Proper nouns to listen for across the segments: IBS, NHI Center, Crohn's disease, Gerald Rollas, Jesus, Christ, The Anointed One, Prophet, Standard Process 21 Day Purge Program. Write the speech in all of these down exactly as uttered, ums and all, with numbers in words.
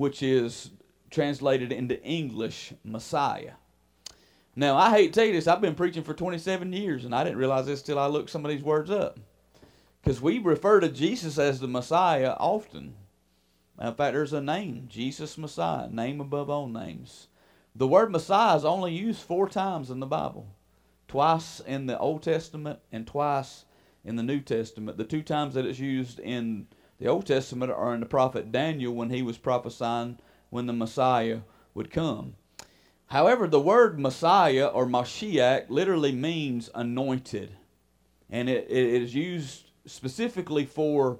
which is translated into English, Messiah. Now, I hate to tell you this, I've been preaching for twenty-seven years, and I didn't realize this till I looked some of these words up. Because we refer to Jesus as the Messiah often. In fact, there's a name, Jesus Messiah, name above all names. The word Messiah is only used four times in the Bible. Twice in the Old Testament and twice in the New Testament. The two times that it's used in the Old Testament are in the prophet Daniel when he was prophesying when the Messiah would come. However, the word Messiah or Mashiach literally means anointed. And it, it is used specifically for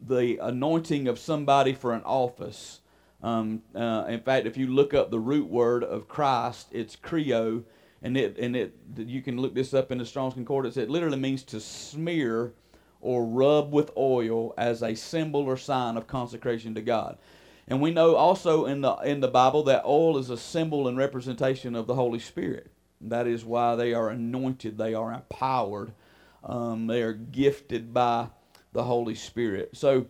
the anointing of somebody for an office. Um, uh, in fact, if you look up the root word of Christ, it's kreo. And it, and it, you can look this up in the Strong's Concordance. It literally means to smear or rub with oil as a symbol or sign of consecration to God. And we know also in the in the Bible that oil is a symbol and representation of the Holy Spirit. That is why they are anointed, they are empowered, um, they are gifted by the Holy Spirit. So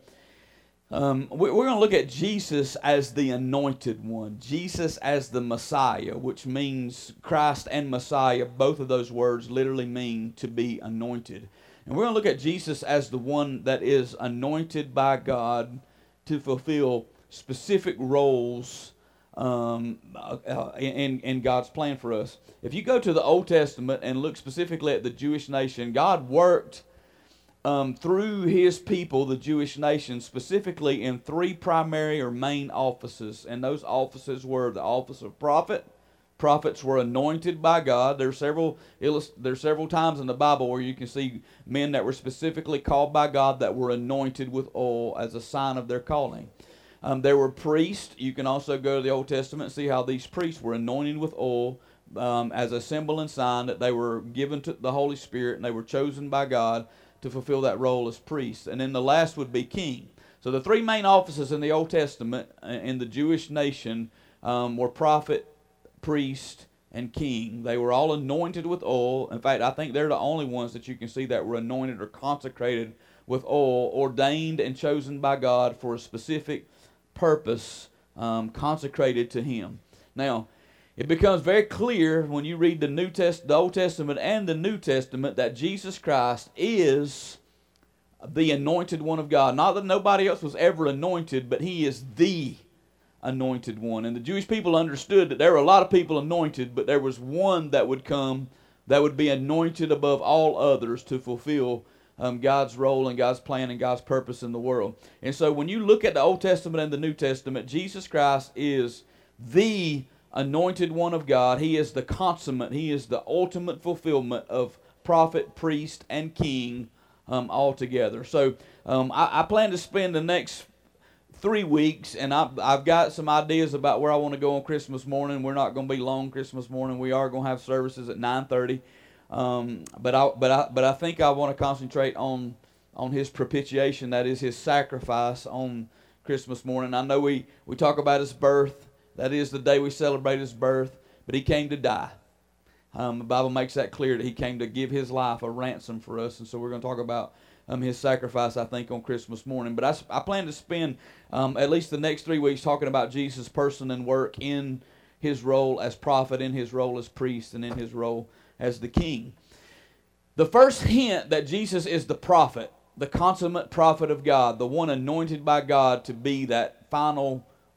um, we're going to look at Jesus as the Anointed One, Jesus as the Messiah, which means Christ and Messiah, both of those words literally mean to be anointed. And we're going to look at Jesus as the one that is anointed by God to fulfill specific roles um, uh, in, in God's plan for us. If you go to the Old Testament and look specifically at the Jewish nation, God worked um, through his people, the Jewish nation, specifically in three primary or main offices. And those offices were the office of prophet. Prophets were anointed by God. There are several, there are several times in the Bible where you can see men that were specifically called by God that were anointed with oil as a sign of their calling. Um, there were priests. You can also go to the Old Testament and see how these priests were anointed with oil um, as a symbol and sign that they were given to the Holy Spirit and they were chosen by God to fulfill that role as priests. And then the last would be king. So the three main offices in the Old Testament in the Jewish nation um, were prophet, priest, and king. They were all anointed with oil. In fact, I think they're the only ones that you can see that were anointed or consecrated with oil, ordained and chosen by God for a specific purpose, um, consecrated to him. Now, it becomes very clear when you read the New Test, the Old Testament and the New Testament that Jesus Christ is the Anointed One of God. Not that nobody else was ever anointed, but he is the Anointed One. And the Jewish people understood that there were a lot of people anointed, but there was one that would come that would be anointed above all others to fulfill Um, God's role and God's plan and God's purpose in the world. And so when you look at the Old Testament and the New Testament, Jesus Christ is the Anointed One of God. He is the consummate. He is the ultimate fulfillment of prophet, priest, and king um, all together. So um, I, I plan to spend the next three weeks, and I, I've got some ideas about where I want to go on Christmas morning. We're not going to be long Christmas morning. We are going to have services at nine thirty. Um, but I, but I, but I think I want to concentrate on, on his propitiation, that is his sacrifice on Christmas morning. I know we, we talk about his birth. That is the day we celebrate his birth, but he came to die. Um, the Bible makes that clear that he came to give his life a ransom for us. And so we're going to talk about um, his sacrifice, I think, on Christmas morning. But I, I plan to spend um, at least the next three weeks talking about Jesus' person and work in his role as prophet, in his role as priest, and in his role as the king. The first hint that Jesus is the prophet, the consummate prophet of God, the one anointed by God to be that final,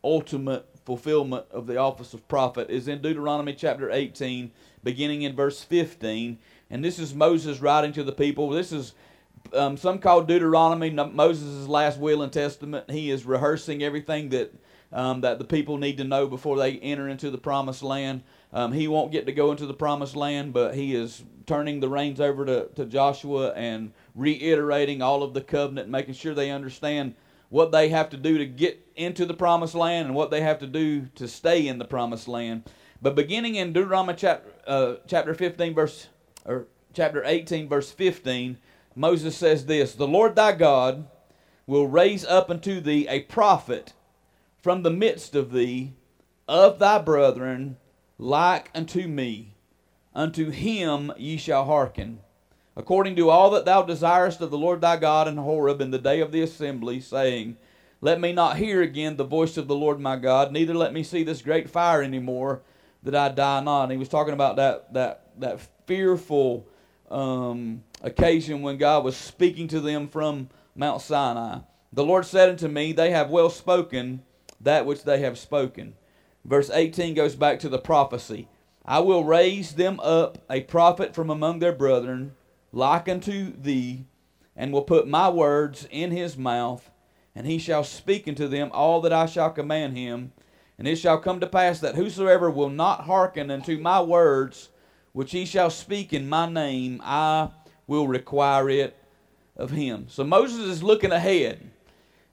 ultimate fulfillment of the office of prophet, is in Deuteronomy chapter eighteen, beginning in verse fifteen. And this is Moses writing to the people. This is um, some call Deuteronomy, Moses' last will and testament. He is rehearsing everything that um, that the people need to know before they enter into the promised land. Um, he won't get to go into the promised land, but he is turning the reins over to, to Joshua and reiterating all of the covenant, making sure they understand what they have to do to get into the promised land and what they have to do to stay in the promised land. But beginning in Deuteronomy chapter, uh, chapter fifteen, verse or chapter eighteen, verse fifteen, Moses says this: "The Lord thy God will raise up unto thee a prophet from the midst of thee, of thy brethren, like unto me, unto him ye shall hearken, according to all that thou desirest of the Lord thy God in Horeb in the day of the assembly, saying, Let me not hear again the voice of the Lord my God, neither let me see this great fire anymore, that I die not. And he was talking about that that that fearful um, occasion when God was speaking to them from Mount Sinai. The Lord said unto me, they have well spoken that which they have spoken. Verse eighteen goes back to the prophecy. I will raise them up a prophet from among their brethren, like unto thee, and will put my words in his mouth, and he shall speak unto them all that I shall command him. And it shall come to pass that whosoever will not hearken unto my words, which he shall speak in my name, I will require it of him. So Moses is looking ahead.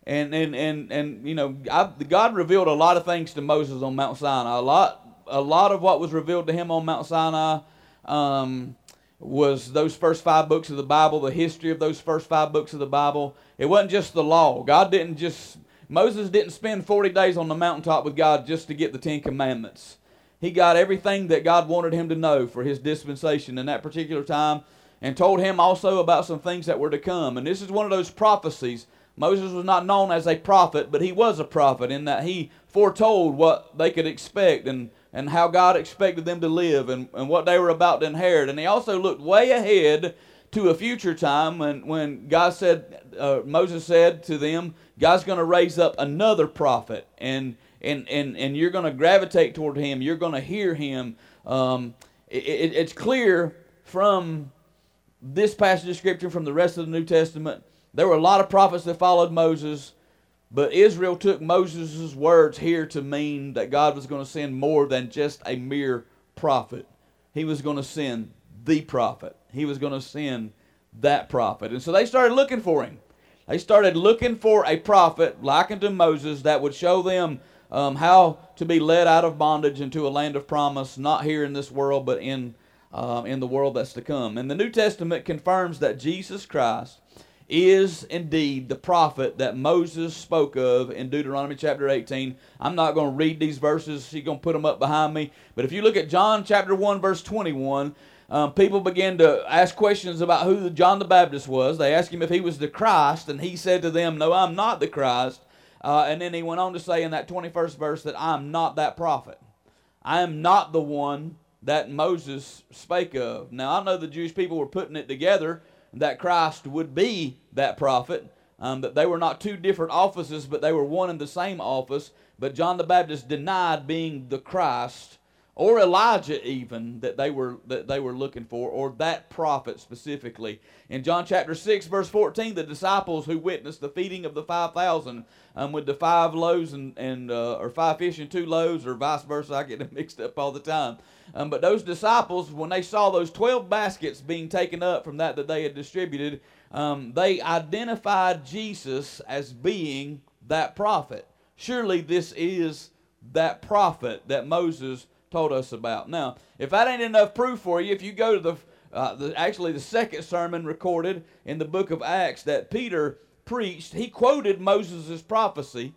And, and, and, and you know, I, God revealed a lot of things to Moses on Mount Sinai. A lot a lot of what was revealed to him on Mount Sinai um, was those first five books of the Bible, the history of those first five books of the Bible. It wasn't just the law. God didn't just... Moses didn't spend forty days on the mountaintop with God just to get the Ten Commandments. He got everything that God wanted him to know for his dispensation in that particular time, and told him also about some things that were to come. And this is one of those prophecies. Moses was not known as a prophet, but he was a prophet in that he foretold what they could expect and, and how God expected them to live and, and what they were about to inherit. And he also looked way ahead to a future time when, when God said, uh, Moses said to them, God's going to raise up another prophet, and and and, and you're going to gravitate toward him. You're going to hear him. Um, it, it, it's clear from this passage of Scripture, from the rest of the New Testament, there were a lot of prophets that followed Moses, but Israel took Moses' words here to mean that God was going to send more than just a mere prophet. He was going to send the prophet. He was going to send that prophet. And so they started looking for him. They started looking for a prophet like unto Moses that would show them um, how to be led out of bondage into a land of promise, not here in this world, but in uh, in the world that's to come. And the New Testament confirms that Jesus Christ is indeed the prophet that Moses spoke of in Deuteronomy chapter eighteen. I'm not going to read these verses. She's going to put them up behind me. But if you look at John chapter one, verse twenty-one, Um, people began to ask questions about who John the Baptist was. They asked him if he was the Christ, and he said to them, no, I'm not the Christ. Uh, and then he went on to say in that twenty-first verse that I'm not that prophet. I am not the one that Moses spake of. Now, I know the Jewish people were putting it together that Christ would be that prophet, um, that they were not two different offices, but they were one and the same office. But John the Baptist denied being the Christ, or Elijah even, that they were that they were looking for, or that prophet specifically. In John chapter six, verse fourteen, the disciples who witnessed the feeding of the five thousand um, with the five loaves and, and uh, or five fish and two loaves, or vice versa, I get them mixed up all the time. Um, but those disciples, when they saw those twelve baskets being taken up from that that they had distributed, um, they identified Jesus as being that prophet. Surely this is that prophet that Moses told us about. Now, if that ain't enough proof for you, if you go to the, uh, the actually the second sermon recorded in the book of Acts that Peter preached, he quoted Moses' prophecy.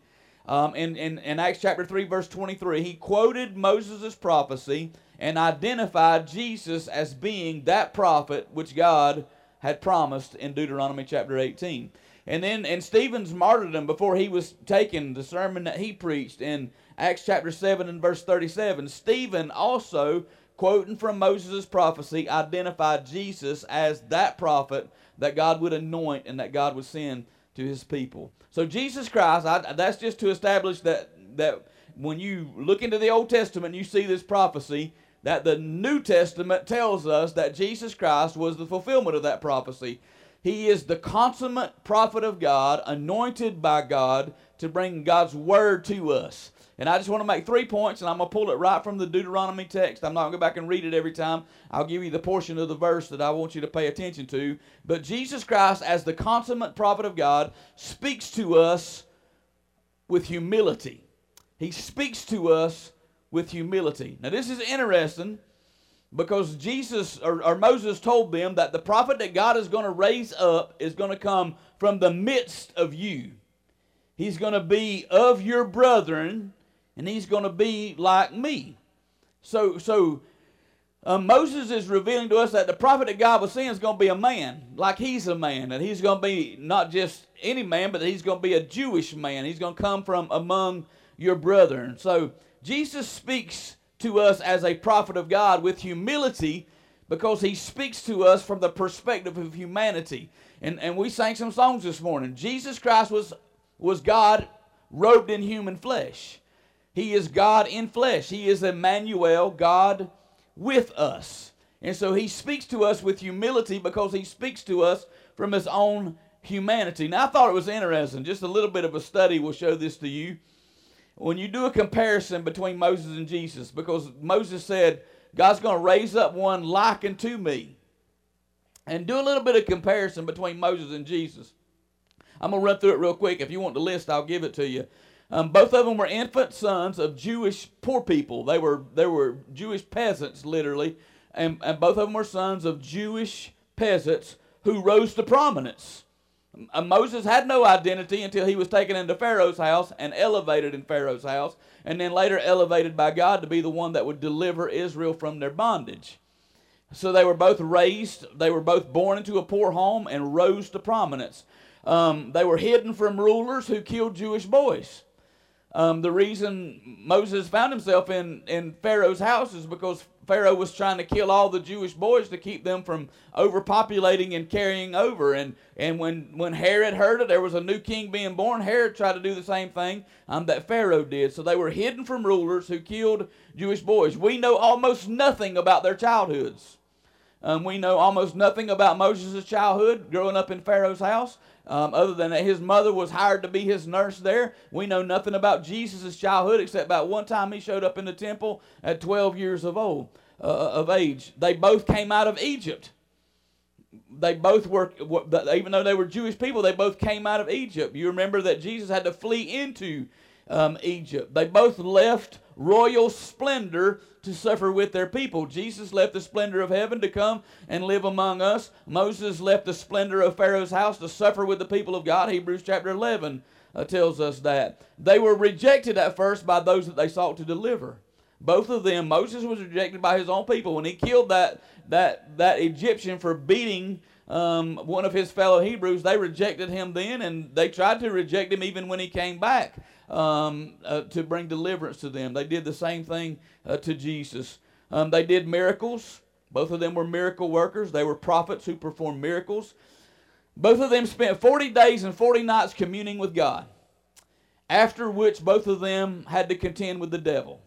Um, in, in, in Acts chapter three, verse twenty-three, he quoted Moses' prophecy and identified Jesus as being that prophet which God had promised in Deuteronomy chapter eighteen. And then in Stephen's martyrdom, before he was taken, the sermon that he preached in Acts chapter seven and verse thirty-seven, Stephen also, quoting from Moses' prophecy, identified Jesus as that prophet that God would anoint and that God would send to his people. So Jesus Christ, I, that's just to establish that that when you look into the Old Testament, you see this prophecy, that the New Testament tells us that Jesus Christ was the fulfillment of that prophecy. He is the consummate prophet of God, anointed by God to bring God's word to us. And I just want to make three points, and I'm going to pull it right from the Deuteronomy text. I'm not going to go back and read it every time. I'll give you the portion of the verse that I want you to pay attention to. But Jesus Christ, as the consummate prophet of God, speaks to us with humility. He speaks to us with humility. Now, this is interesting because Jesus or, or Moses told them that the prophet that God is going to raise up is going to come from the midst of you. He's going to be of your brethren, and he's going to be like me. So so Uh, Moses is revealing to us that the prophet that God will send is going to be a man, like he's a man, that he's going to be not just any man, but that he's going to be a Jewish man. He's going to come from among your brethren. So Jesus speaks to us as a prophet of God with humility because he speaks to us from the perspective of humanity. And, and we sang some songs this morning. Jesus Christ was, was God robed in human flesh. He is God in flesh. He is Emmanuel, God with us. And so he speaks to us with humility because he speaks to us from his own humanity. Now, I thought it was interesting. Just a little bit of a study will show this to you. When you do a comparison between Moses and Jesus, because Moses said, God's going to raise up one like unto me. And do a little bit of comparison between Moses and Jesus. I'm going to run through it real quick. If you want the list, I'll give it to you. Um, both of them were infant sons of Jewish poor people. They were, they were Jewish peasants, literally. And, and both of them were sons of Jewish peasants who rose to prominence. Uh, Moses had no identity until he was taken into Pharaoh's house and elevated in Pharaoh's house. And then later elevated by God to be the one that would deliver Israel from their bondage. So they were both raised. They were both born into a poor home and rose to prominence. Um, they were hidden from rulers who killed Jewish boys. Um, the reason Moses found himself in, in Pharaoh's house is because Pharaoh was trying to kill all the Jewish boys to keep them from overpopulating and carrying over. And, and when, when Herod heard it, there was a new king being born. Herod tried to do the same thing um, that Pharaoh did. So they were hidden from rulers who killed Jewish boys. We know almost nothing about their childhoods. Um, we know almost nothing about Moses' childhood growing up in Pharaoh's house. Um, other than that his mother was hired to be his nurse there. We know nothing about Jesus' childhood except about one time he showed up in the temple at twelve years of old, uh, of age. They both came out of Egypt. They both were, even though they were Jewish people, they both came out of Egypt. You remember that Jesus had to flee into um, Egypt. They both left royal splendor to suffer with their people. Jesus left the splendor of heaven to come and live among us. Moses left the splendor of Pharaoh's house to suffer with the people of God. Hebrews chapter eleven uh, tells us that. They were rejected at first by those that they sought to deliver. Both of them, Moses was rejected by his own people when he killed that, that, that Egyptian for beating um, one of his fellow Hebrews. They rejected him then, and they tried to reject him even when he came back. Um, uh, to bring deliverance to them. They did the same thing uh, to Jesus. Um, they did miracles. Both of them were miracle workers. They were prophets who performed miracles. Both of them spent forty days and forty nights communing with God, after which both of them had to contend with the devil.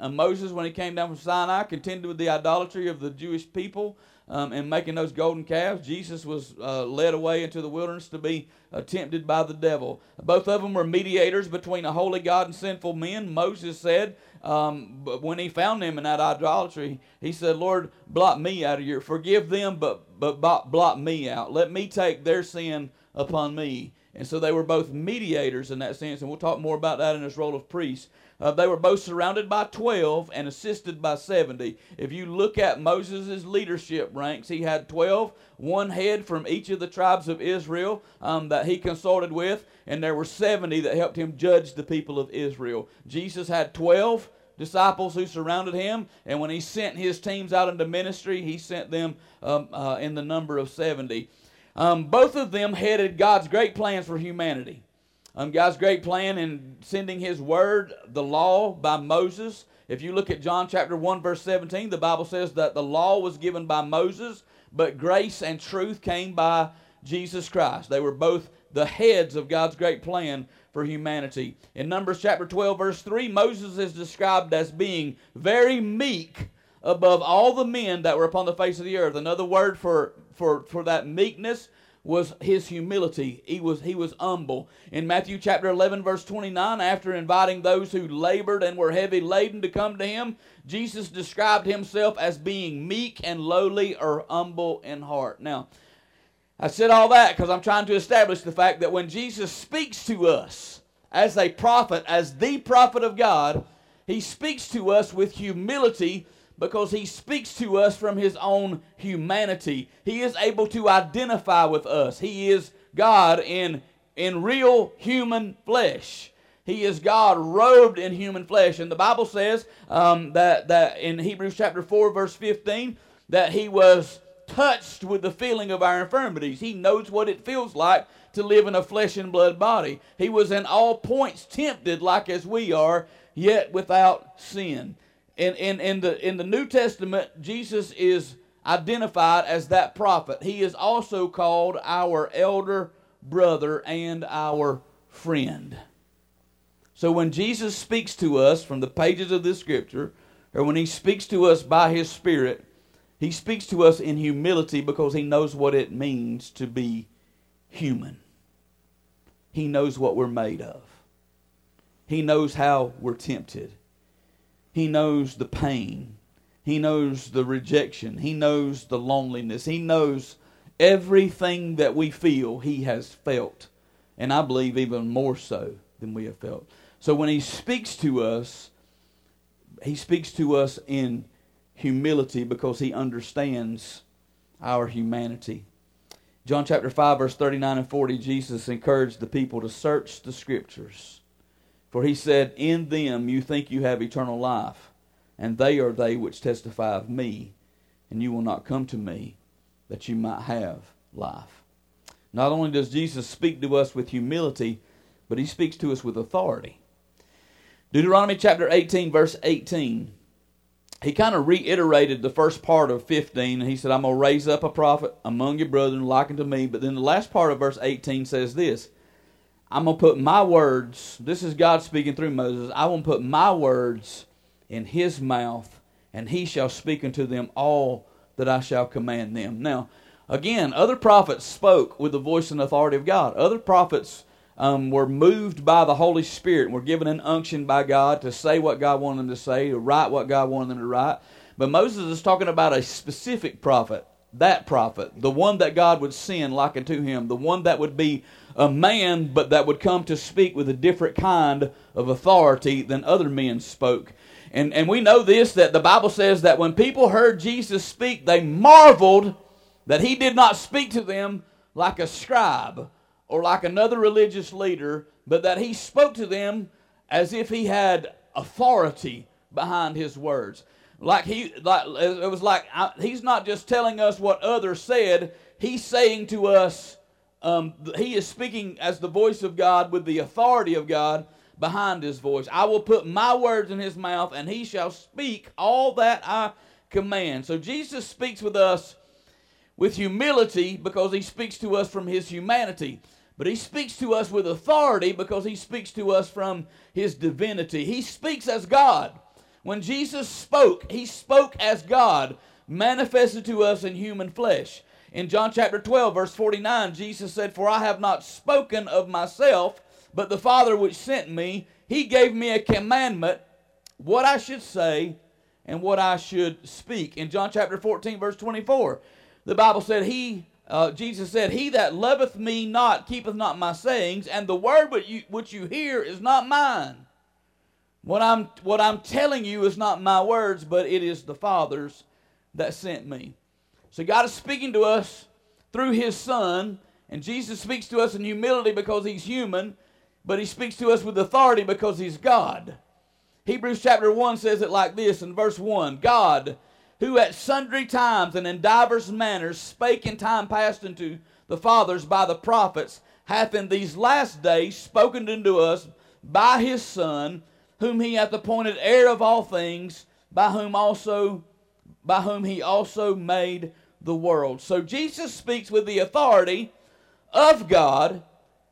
And Moses, when he came down from Sinai, contended with the idolatry of the Jewish people um, and making those golden calves. Jesus was uh, led away into the wilderness to be uh, tempted by the devil. Both of them were mediators between a holy God and sinful men. Moses said, um, but when he found them in that idolatry, he said, Lord, blot me out of your, forgive them, but, but blot me out. Let me take their sin upon me. And so they were both mediators in that sense, and we'll talk more about that in this role of priest. Uh, they were both surrounded by twelve and assisted by seventy. If you look at Moses' leadership ranks, he had twelve, one head from each of the tribes of Israel um, that he consulted with, and there were seventy that helped him judge the people of Israel. Jesus had twelve disciples who surrounded him, and when he sent his teams out into ministry, he sent them um, uh, in the number of seventy. Um, both of them headed God's great plans for humanity. Um, God's great plan in sending his word, the law, by Moses. If you look at John chapter one, verse seventeen, the Bible says that the law was given by Moses, but grace and truth came by Jesus Christ. They were both the heads of God's great plan for humanity. In Numbers chapter twelve, verse three, Moses is described as being very meek above all the men that were upon the face of the earth. Another word for, for, for that meekness was his humility. He was, he was humble. In Matthew chapter eleven, verse twenty-nine, after inviting those who labored and were heavy laden to come to him, Jesus described himself as being meek and lowly, or humble in heart. Now, I said all that because I'm trying to establish the fact that when Jesus speaks to us as a prophet, as the prophet of God, he speaks to us with humility, because he speaks to us from his own humanity. He is able to identify with us. He is God in, in real human flesh. He is God robed in human flesh. And the Bible says um, that, that in Hebrews chapter four, verse fifteen, that he was touched with the feeling of our infirmities. He knows what it feels like to live in a flesh and blood body. He was in all points tempted like as we are, yet without sin. In, in, in, the, in the New Testament, Jesus is identified as that prophet. He is also called our elder brother and our friend. So when Jesus speaks to us from the pages of this scripture, or when he speaks to us by his Spirit, he speaks to us in humility because he knows what it means to be human. He knows what we're made of. He knows how we're tempted. He knows the pain. He knows the rejection. He knows the loneliness. He knows everything that we feel he has felt. And I believe even more so than we have felt. So when he speaks to us, he speaks to us in humility because he understands our humanity. John chapter five, verse thirty-nine and forty, Jesus encouraged the people to search the scriptures. For he said, in them you think you have eternal life, and they are they which testify of me, and you will not come to me that you might have life. Not only does Jesus speak to us with humility, but he speaks to us with authority. Deuteronomy chapter eighteen, verse eighteen, he kind of reiterated the first part of fifteen, and he said, I'm going to raise up a prophet among your brethren like unto me. But then the last part of verse eighteen says this, I'm going to put my words, this is God speaking through Moses, I will put my words in his mouth, and he shall speak unto them all that I shall command them. Now, again, other prophets spoke with the voice and authority of God. Other prophets um, were moved by the Holy Spirit and were given an unction by God to say what God wanted them to say, to write what God wanted them to write. But Moses is talking about a specific prophet, that prophet, the one that God would send like unto him, the one that would be a man, but that would come to speak with a different kind of authority than other men spoke. And, and we know this, that the Bible says that when people heard Jesus speak, they marveled that he did not speak to them like a scribe or like another religious leader, but that he spoke to them as if he had authority behind his words. Like he, like it was like I, he's not just telling us what others said, he's saying to us, Um, he is speaking as the voice of God with the authority of God behind his voice. I will put my words in his mouth, and he shall speak all that I command. So Jesus speaks with us with humility because he speaks to us from his humanity. But he speaks to us with authority because he speaks to us from his divinity. He speaks as God. When Jesus spoke, he spoke as God, manifested to us in human flesh. In John chapter twelve, verse forty-nine, Jesus said, for I have not spoken of myself, but the Father which sent me, he gave me a commandment, what I should say and what I should speak. In John chapter fourteen, verse twenty-four, the Bible said, he, uh, Jesus said, he that loveth me not keepeth not my sayings, and the word which you, which you hear is not mine. What I'm, what I'm telling you is not my words, but it is the Father's that sent me. So God is speaking to us through his Son, and Jesus speaks to us in humility because he's human, but he speaks to us with authority because he's God. Hebrews chapter one says it like this in verse one, God, who at sundry times and in divers manners spake in time past unto the fathers by the prophets, hath in these last days spoken unto us by his Son, whom he hath appointed heir of all things, by whom also, by whom he also made the world. So Jesus speaks with the authority of God.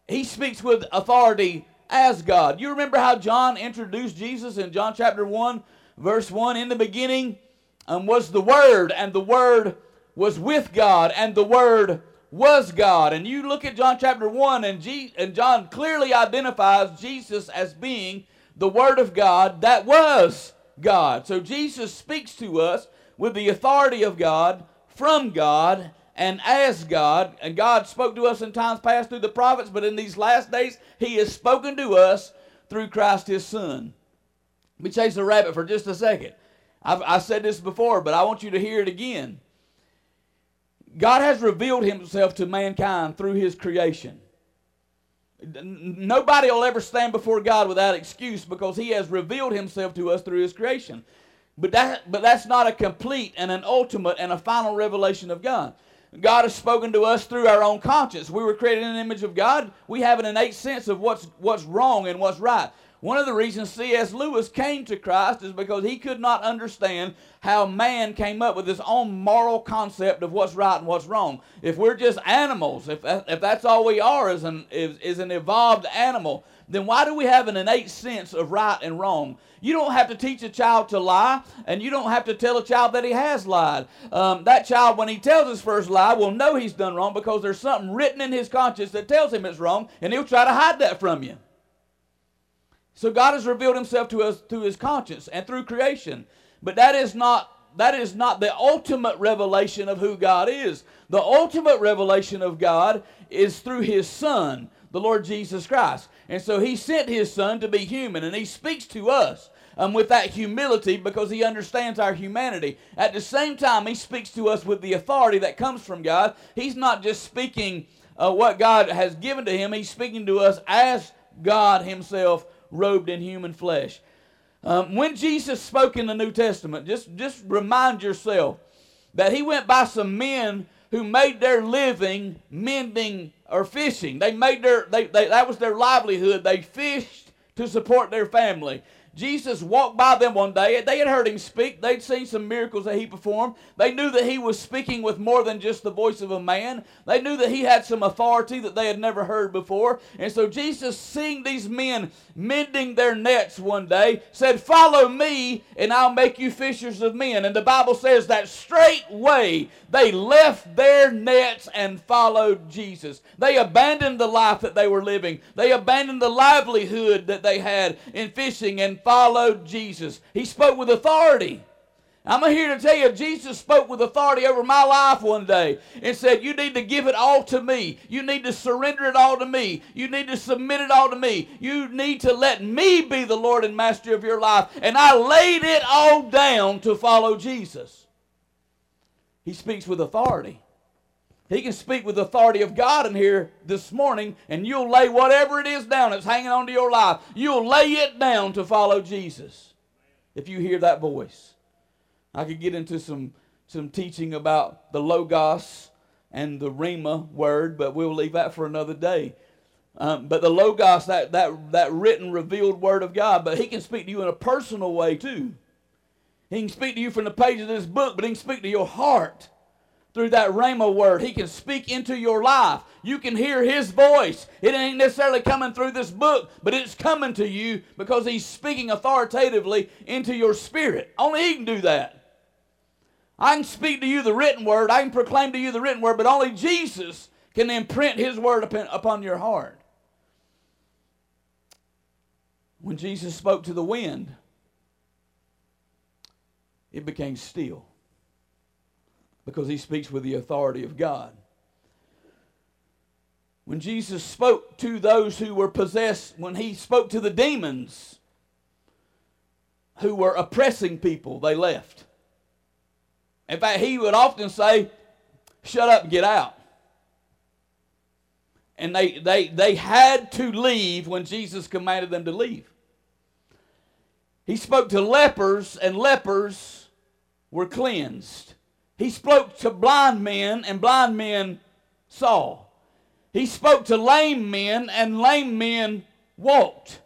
He speaks with authority as God. You remember how John introduced Jesus in John chapter one, verse one. In the beginning um, was the Word, and the Word was with God, and the Word was God. And you look at John chapter one, and, G- and John clearly identifies Jesus as being the Word of God that was God. So Jesus speaks to us with the authority of God, from God, and as God. And God spoke to us in times past through the prophets, but in these last days, he has spoken to us through Christ his Son. Let me chase the rabbit for just a second. I've, I said this before, but I want you to hear it again. God has revealed himself to mankind through his creation. Nobody will ever stand before God without excuse because he has revealed himself to us through his creation. But that, but that's not a complete and an ultimate and a final revelation of God. God has spoken to us through our own conscience. We were created in the image of God. We have an innate sense of what's, what's wrong and what's right. One of the reasons C S Lewis came to Christ is because he could not understand how man came up with his own moral concept of what's right and what's wrong. If we're just animals, if, if that's all we are is an, is, is an evolved animal, then why do we have an innate sense of right and wrong? You don't have to teach a child to lie, and you don't have to tell a child that he has lied. Um, that child, when he tells his first lie, will know he's done wrong because there's something written in his conscience that tells him it's wrong, and he'll try to hide that from you. So God has revealed himself to us through his conscience and through creation. But that is not that is not the ultimate revelation of who God is. The ultimate revelation of God is through his Son, the Lord Jesus Christ. And so he sent his Son to be human, and he speaks to us um, with that humility because he understands our humanity. At the same time, he speaks to us with the authority that comes from God. He's not just speaking uh, what God has given to him. He's speaking to us as God himself, robed in human flesh. Um, when Jesus spoke in the New Testament, just, just remind yourself that he went by some men who made their living mending or fishing. They made their, they, they, that was their livelihood. They fished to support their family. Jesus walked by them one day. They had heard him speak. They'd seen some miracles that he performed. They knew that he was speaking with more than just the voice of a man. They knew that he had some authority that they had never heard before. And so Jesus, seeing these men mending their nets one day, said, "Follow me, and I'll make you fishers of men." And the Bible says that straightway they left their nets and followed Jesus. They abandoned the life that they were living. They abandoned the livelihood that they had in fishing and followed Jesus. He spoke with authority. I'm here to tell you, Jesus spoke with authority over my life one day and said, "You need to give it all to me. You need to surrender it all to me. You need to submit it all to me. You need to let me be the Lord and Master of your life." And I laid it all down to follow Jesus. He speaks with authority. He can speak with the authority of God in here this morning, and you'll lay whatever it is down that's hanging on to your life. You'll lay it down to follow Jesus if you hear that voice. I could get into some, some teaching about the Logos and the Rhema word, but we'll leave that for another day. Um, but the Logos, that, that, that written, revealed word of God, but he can speak to you in a personal way too. He can speak to you from the pages of this book, but he can speak to your heart. Through that Rhema word, he can speak into your life. You can hear his voice. It ain't necessarily coming through this book, but it's coming to you because he's speaking authoritatively into your spirit. Only he can do that. I can speak to you the written word. I can proclaim to you the written word, but only Jesus can imprint his word upon your heart. When Jesus spoke to the wind, it became still. Because he speaks with the authority of God. When Jesus spoke to those who were possessed, when he spoke to the demons who were oppressing people, they left. In fact, he would often say, "Shut up and get out." And they, they, they had to leave when Jesus commanded them to leave. He spoke to lepers, and lepers were cleansed. He spoke to blind men, and blind men saw. He spoke to lame men, and lame men walked.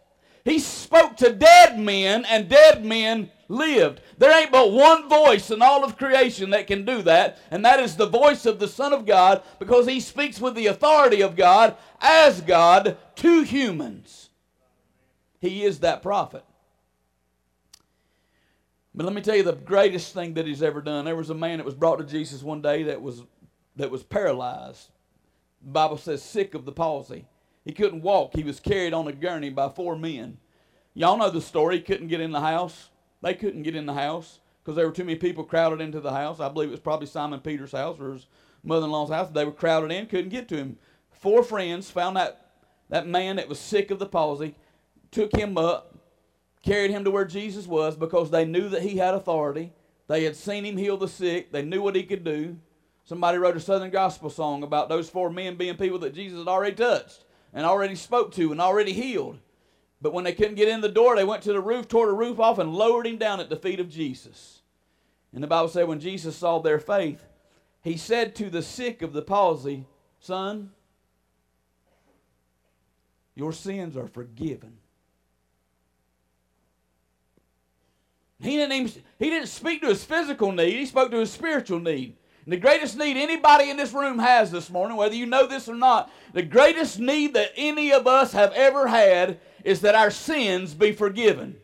He spoke to dead men, and dead men lived. There ain't but one voice in all of creation that can do that, and that is the voice of the Son of God, because he speaks with the authority of God, as God, to humans. He is that prophet. But let me tell you the greatest thing that he's ever done. There was a man that was brought to Jesus one day that was that was paralyzed. The Bible says sick of the palsy. He couldn't walk. He was carried on a gurney by four men. Y'all know the story. He couldn't get in the house. They couldn't get in the house because there were too many people crowded into the house. I believe it was probably Simon Peter's house or his mother-in-law's house. They were crowded in, couldn't get to him. Four friends found that, that man that was sick of the palsy, took him up, carried him to where Jesus was because they knew that he had authority. They had seen him heal the sick. They knew what he could do. Somebody wrote a Southern gospel song about those four men being people that Jesus had already touched. and already spoke to and already healed. But when they couldn't get in the door, they went to the roof, tore the roof off, and lowered him down at the feet of Jesus. And the Bible said when Jesus saw their faith, he said to the sick of the palsy, "Son, your sins are forgiven." He didn't, even, he didn't speak to his physical need. He spoke to his spiritual need. And the greatest need anybody in this room has this morning, whether you know this or not, the greatest need that any of us have ever had is that our sins be forgiven.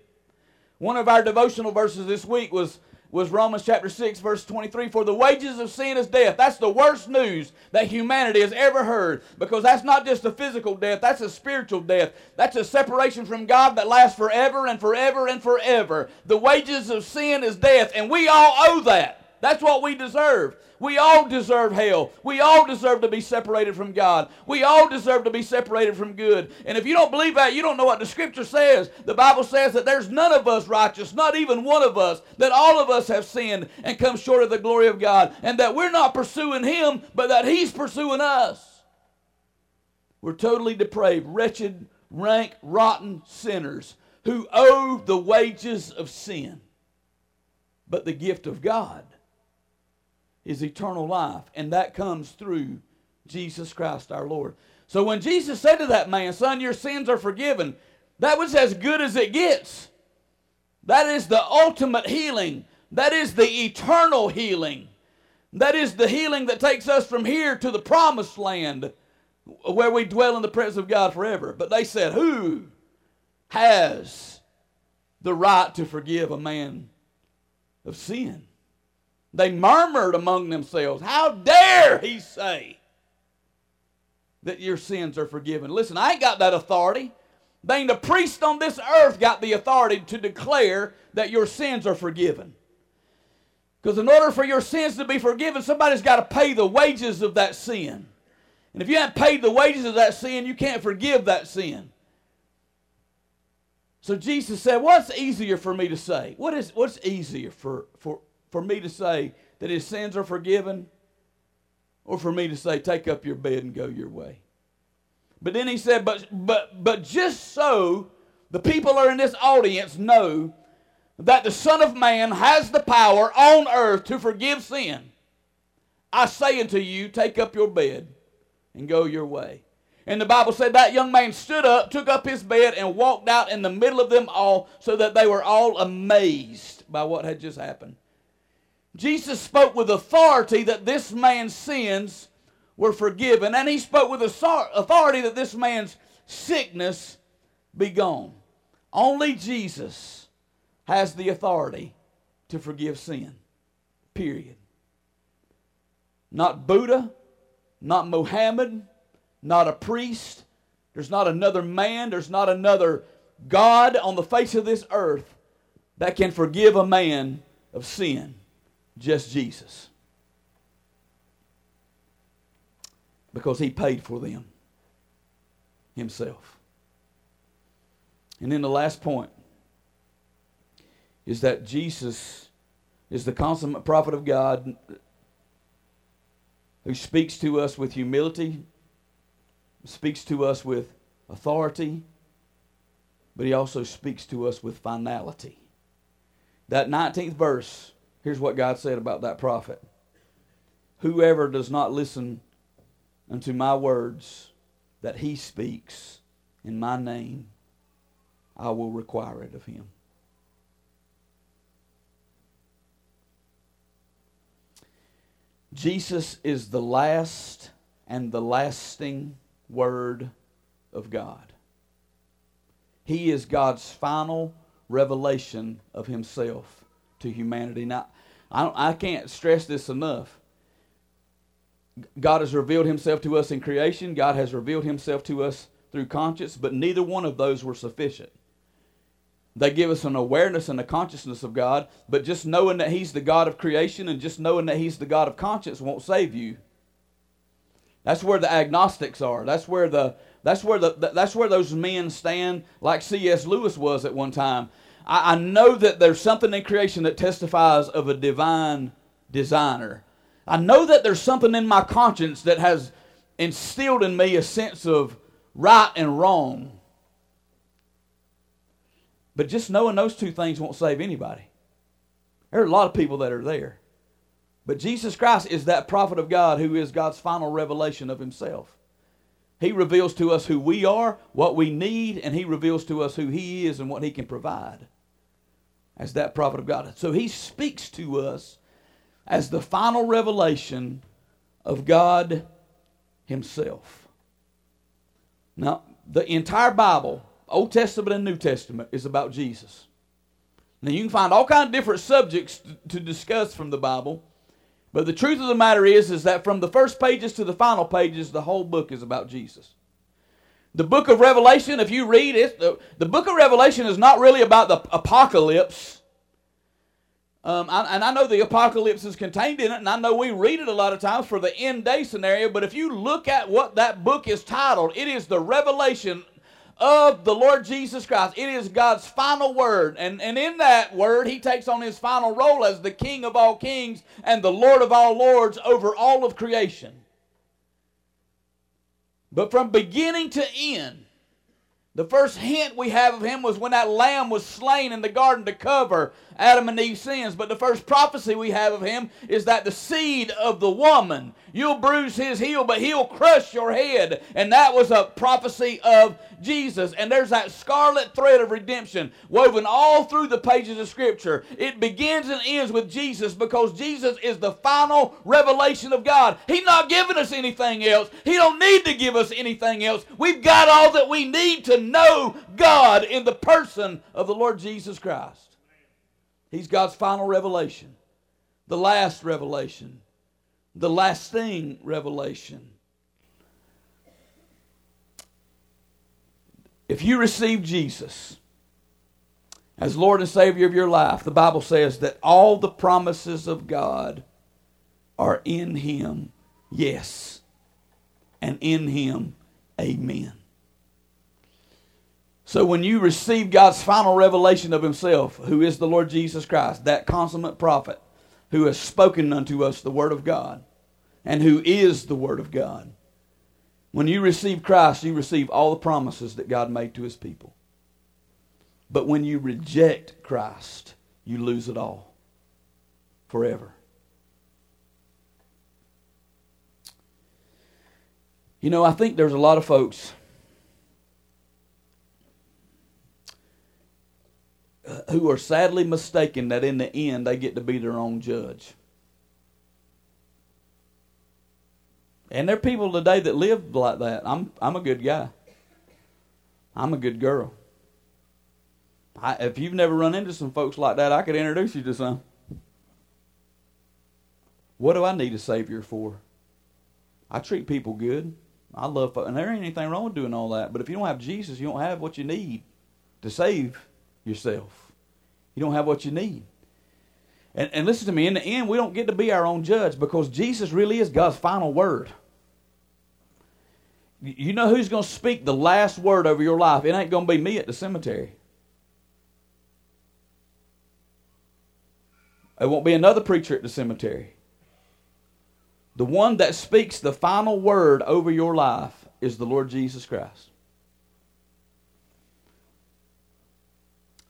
One of our devotional verses this week was, was Romans chapter six, verse twenty-three. For the wages of sin is death. That's the worst news that humanity has ever heard, because that's not just a physical death. That's a spiritual death. That's a separation from God that lasts forever and forever and forever. The wages of sin is death, and we all owe that. That's what we deserve. We all deserve hell. We all deserve to be separated from God. We all deserve to be separated from good. And if you don't believe that, you don't know what the Scripture says. The Bible says that there's none of us righteous, not even one of us, that all of us have sinned and come short of the glory of God, and that we're not pursuing Him, but that He's pursuing us. We're totally depraved, wretched, rank, rotten sinners who owe the wages of sin. But the gift of God is eternal life, and that comes through Jesus Christ our Lord. So when Jesus said to that man, "Son, your sins are forgiven," that was as good as it gets. That is the ultimate healing. That is the eternal healing. That is the healing that takes us from here to the promised land where we dwell in the presence of God forever. But they said, "Who has the right to forgive a man of sin?" They murmured among themselves, "How dare he say that your sins are forgiven?" Listen, I ain't got that authority. They ain't a priest on this earth got the authority to declare that your sins are forgiven. Because in order for your sins to be forgiven, somebody's got to pay the wages of that sin. And if you haven't paid the wages of that sin, you can't forgive that sin. So Jesus said, what's easier for me to say? What is, what's easier for, for For me to say that his sins are forgiven, or for me to say, take up your bed and go your way? But then he said, but, but, but just so the people who are in this audience know that the Son of Man has the power on earth to forgive sin, I say unto you, take up your bed and go your way. And the Bible said that young man stood up, took up his bed, and walked out in the middle of them all, so that they were all amazed by what had just happened. Jesus spoke with authority that this man's sins were forgiven, and he spoke with authority that this man's sickness be gone. Only Jesus has the authority to forgive sin, period. Not Buddha, not Mohammed, not a priest. There's not another man, there's not another God on the face of this earth that can forgive a man of sin. Just Jesus. Because he paid for them himself. And then the last point is that Jesus is the consummate prophet of God who speaks to us with humility, speaks to us with authority, but he also speaks to us with finality. That nineteenth verse, here's what God said about that prophet. Whoever does not listen unto my words that he speaks in my name, I will require it of him. Jesus is the last and the lasting word of God. He is God's final revelation of himself to humanity. Now, I, don't, I can't stress this enough. God has revealed himself to us in creation. God has revealed himself to us through conscience, but neither one of those were sufficient. They give us an awareness and a consciousness of God, but just knowing that he's the God of creation and just knowing that he's the God of conscience won't save you. That's where the agnostics are. That's where the that's where the that's where those men stand, like C S Lewis was at one time. I know that there's something in creation that testifies of a divine designer. I know that there's something in my conscience that has instilled in me a sense of right and wrong. But just knowing those two things won't save anybody. There are a lot of people that are there. But Jesus Christ is that prophet of God who is God's final revelation of himself. He reveals to us who we are, what we need, and he reveals to us who he is and what he can provide as that prophet of God. So he speaks to us as the final revelation of God himself. Now, the entire Bible, Old Testament and New Testament, is about Jesus. Now, you can find all kinds of different subjects to discuss from the Bible. But the truth of the matter is, is that from the first pages to the final pages, the whole book is about Jesus. The book of Revelation, if you read it, the, the book of Revelation is not really about the apocalypse. Um, I, and I know the apocalypse is contained in it, and I know we read it a lot of times for the end day scenario, but if you look at what that book is titled, it is the revelation of the Lord Jesus Christ. It is God's final word. And, and in that word, he takes on his final role as the King of all kings and the Lord of all lords over all of creation. But from beginning to end, the first hint we have of him was when that lamb was slain in the garden to cover Adam and Eve's sins. But the first prophecy we have of him is that the seed of the woman, you'll bruise his heel, but he'll crush your head. And that was a prophecy of Jesus. And there's that scarlet thread of redemption woven all through the pages of Scripture. It begins and ends with Jesus because Jesus is the final revelation of God. He's not giving us anything else. He don't need to give us anything else. We've got all that we need to know God in the person of the Lord Jesus Christ. He's God's final revelation, the last revelation, the lasting revelation. If you receive Jesus as Lord and Savior of your life, the Bible says that all the promises of God are in him, yes, and in him, amen. So when you receive God's final revelation of himself, who is the Lord Jesus Christ, that consummate prophet who has spoken unto us the word of God and who is the word of God, when you receive Christ, you receive all the promises that God made to his people. But when you reject Christ, you lose it all forever. You know, I think there's a lot of folks who are sadly mistaken that in the end they get to be their own judge. And there are people today that live like that. I'm I'm a good guy. I'm a good girl. I, if you've never run into some folks like that, I could introduce you to some. What do I need a Savior for? I treat people good. I love folks. And there ain't anything wrong with doing all that. But if you don't have Jesus, you don't have what you need to save yourself. You don't have what you need. And, and listen to me, in the end, we don't get to be our own judge because Jesus really is God's final word. You know who's going to speak the last word over your life? It ain't going to be me at the cemetery. It won't be another preacher at the cemetery. The one that speaks the final word over your life is the Lord Jesus Christ.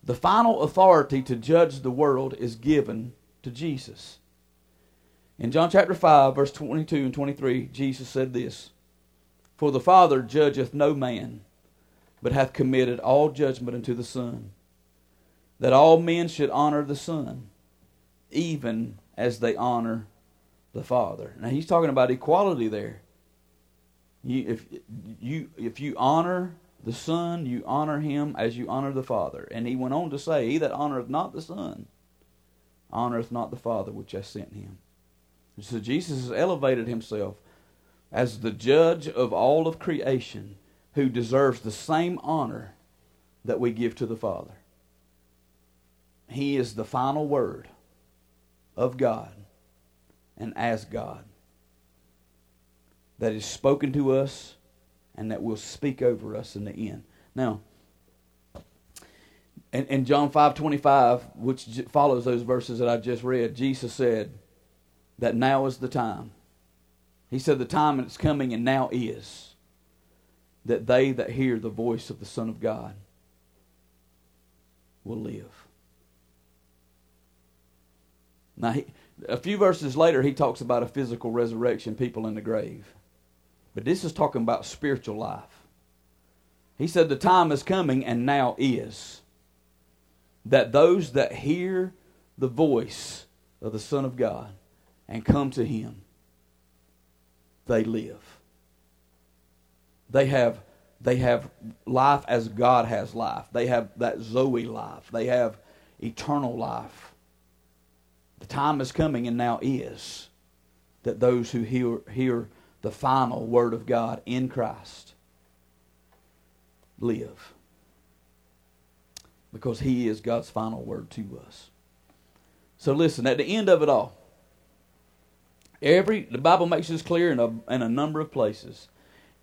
The final authority to judge the world is given to Jesus. In John chapter five, verse twenty-two and twenty-three, Jesus said this, "For the Father judgeth no man, but hath committed all judgment unto the Son, that all men should honor the Son, even as they honor the Father." Now he's talking about equality there. You, if you, if you honor the Son, you honor him as you honor the Father. And he went on to say, "He that honoreth not the Son, honoreth not the Father which hath sent him." So Jesus has elevated himself as the judge of all of creation who deserves the same honor that we give to the Father. He is the final word of God and as God that is spoken to us and that will speak over us in the end. Now, in, in John five twenty-five, which j- follows those verses that I just read, Jesus said that now is the time. He said the time is coming and now is. that they that hear the voice of the Son of God will live. Now, he, a few verses later, he talks about a physical resurrection, people in the grave. But this is talking about spiritual life. He said, the time is coming, and now is, that those that hear the voice of the Son of God and come to Him, they live. They have, they have life as God has life. They have that Zoe life. They have eternal life. The time is coming, and now is, that those who hear, hear the final word of God in Christ live. Because He is God's final word to us. So listen, at the end of it all, every the Bible makes this clear in a, in a number of places.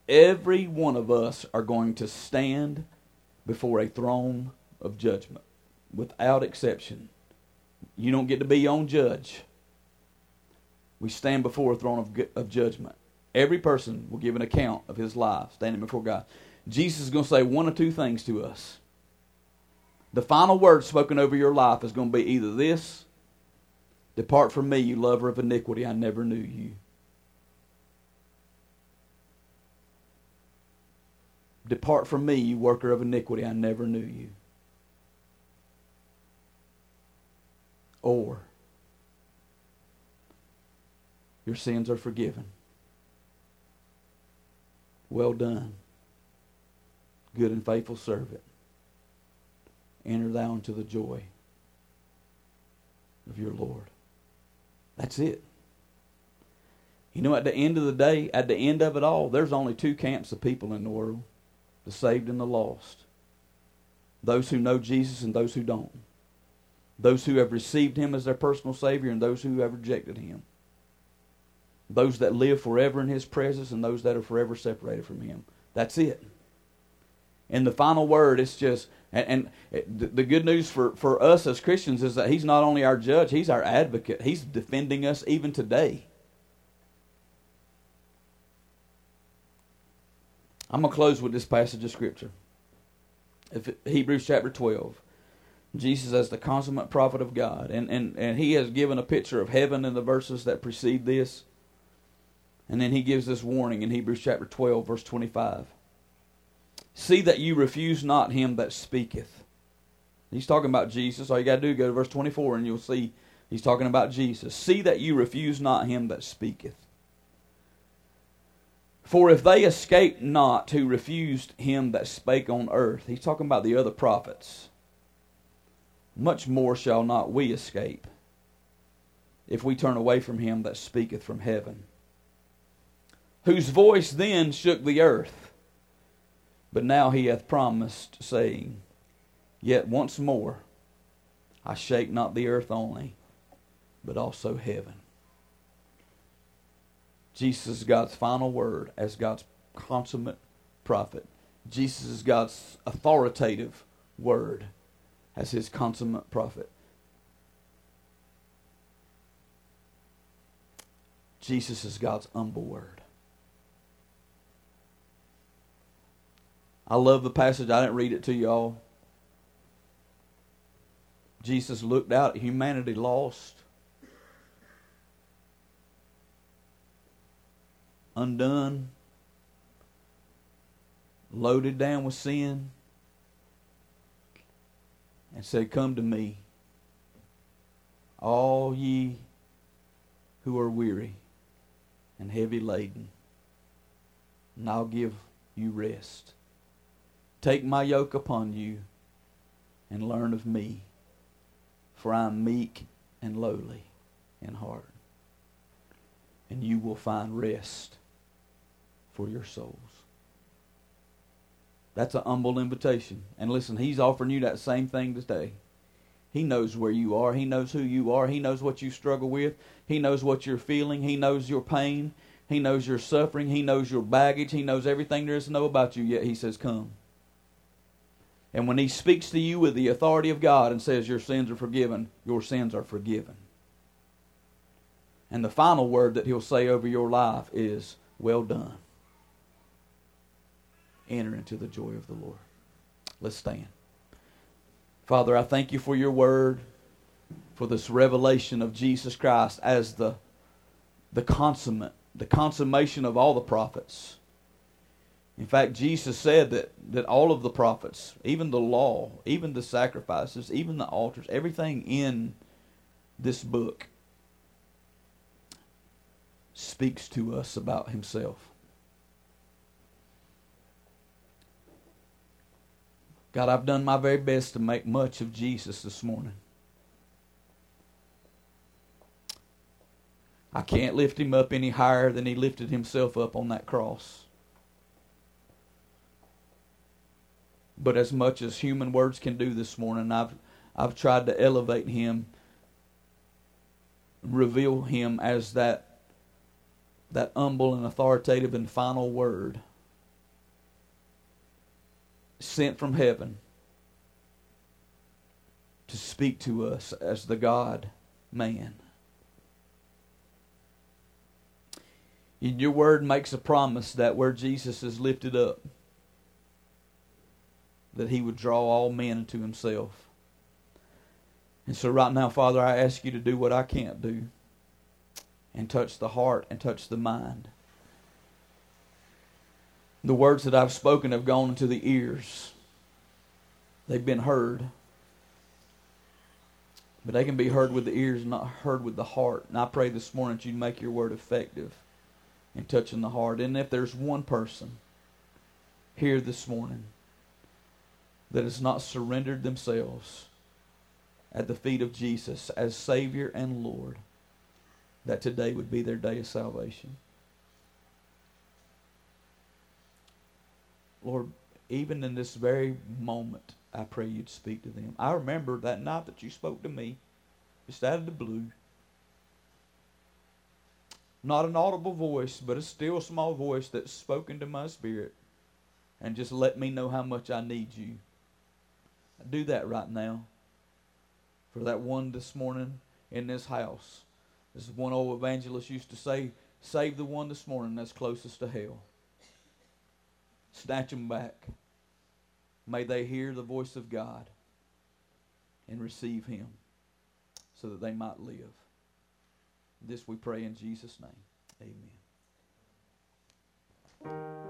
Every one of us are going to stand before a throne of judgment, without exception. You don't get to be your own judge. We stand before a throne of, of judgment. Every person will give an account of his life, standing before God. Jesus is going to say one or two things to us. The final word spoken over your life is going to be either this: depart from me, you lover of iniquity, I never knew you. Depart from me, you worker of iniquity, I never knew you. Or, your sins are forgiven. Well done, good and faithful servant. Enter thou into the joy of your Lord. That's it. You know, at the end of the day, at the end of it all, there's only two camps of people in the world: the saved and the lost. Those who know Jesus and those who don't. Those who have received Him as their personal Savior and those who have rejected Him. Those that live forever in His presence and those that are forever separated from Him. That's it. And the final word, it's just, and, and the, the good news for, for us as Christians is that He's not only our judge, He's our advocate. He's defending us even today. I'm going to close with this passage of Scripture. If it, Hebrews chapter twelve. Jesus as the consummate prophet of God. And, and, and He has given a picture of heaven in the verses that precede this. And then He gives this warning in Hebrews chapter twelve, verse twenty-five. See that you refuse not him that speaketh. He's talking about Jesus. All you got to do is go to verse twenty-four and you'll see he's talking about Jesus. See that you refuse not him that speaketh. For if they escape not who refused him that spake on earth. He's talking about the other prophets. Much more shall not we escape if we turn away from him that speaketh from heaven, whose voice then shook the earth. But now he hath promised, saying, yet once more I shake not the earth only, but also heaven. Jesus is God's final word as God's consummate prophet. Jesus is God's authoritative word as His consummate prophet. Jesus is God's humble word. I love the passage. I didn't read it to y'all. Jesus looked out at humanity lost, undone, loaded down with sin, and said, come to me, all ye who are weary and heavy laden, and I'll give you rest. Take my yoke upon you and learn of me, for I am meek and lowly in heart, and you will find rest for your souls. That's a humble invitation. And listen, He's offering you that same thing today. He knows where you are. He knows who you are. He knows what you struggle with. He knows what you're feeling. He knows your pain. He knows your suffering. He knows your baggage. He knows everything there is to know about you, yet He says, come. And when He speaks to you with the authority of God and says, your sins are forgiven, your sins are forgiven. And the final word that He'll say over your life is, well done. enter into the joy of the Lord. Let's stand. Father, I thank you for your word, for this revelation of Jesus Christ as the the consummate, the consummation of all the prophets. In fact, Jesus said that, that all of the prophets, even the law, even the sacrifices, even the altars, everything in this book speaks to us about himself. God, I've done my very best to make much of Jesus this morning. I can't lift him up any higher than he lifted himself up on that cross. But as much as human words can do this morning, I've I've tried to elevate him, reveal him as that that humble and authoritative and final word sent from heaven to speak to us as the God-man. And your word makes a promise that where Jesus is lifted up, that he would draw all men into himself. And so right now, Father, I ask you to do what I can't do and touch the heart and touch the mind. The words that I've spoken have gone into the ears. They've been heard. But they can be heard with the ears and not heard with the heart. And I pray this morning that you'd make your word effective in touching the heart. And if there's one person here this morning that has not surrendered themselves at the feet of Jesus as Savior and Lord, that today would be their day of salvation. Lord, even in this very moment, I pray you'd speak to them. I remember that night that you spoke to me, just out of the blue. Not an audible voice, but a still small voice that spoke into my spirit and just let me know how much I need you. I do that right now for that one this morning in this house. As one old evangelist used to say, save the one this morning that's closest to hell. Snatch them back. May they hear the voice of God and receive him so that they might live. This we pray in Jesus' name. Amen.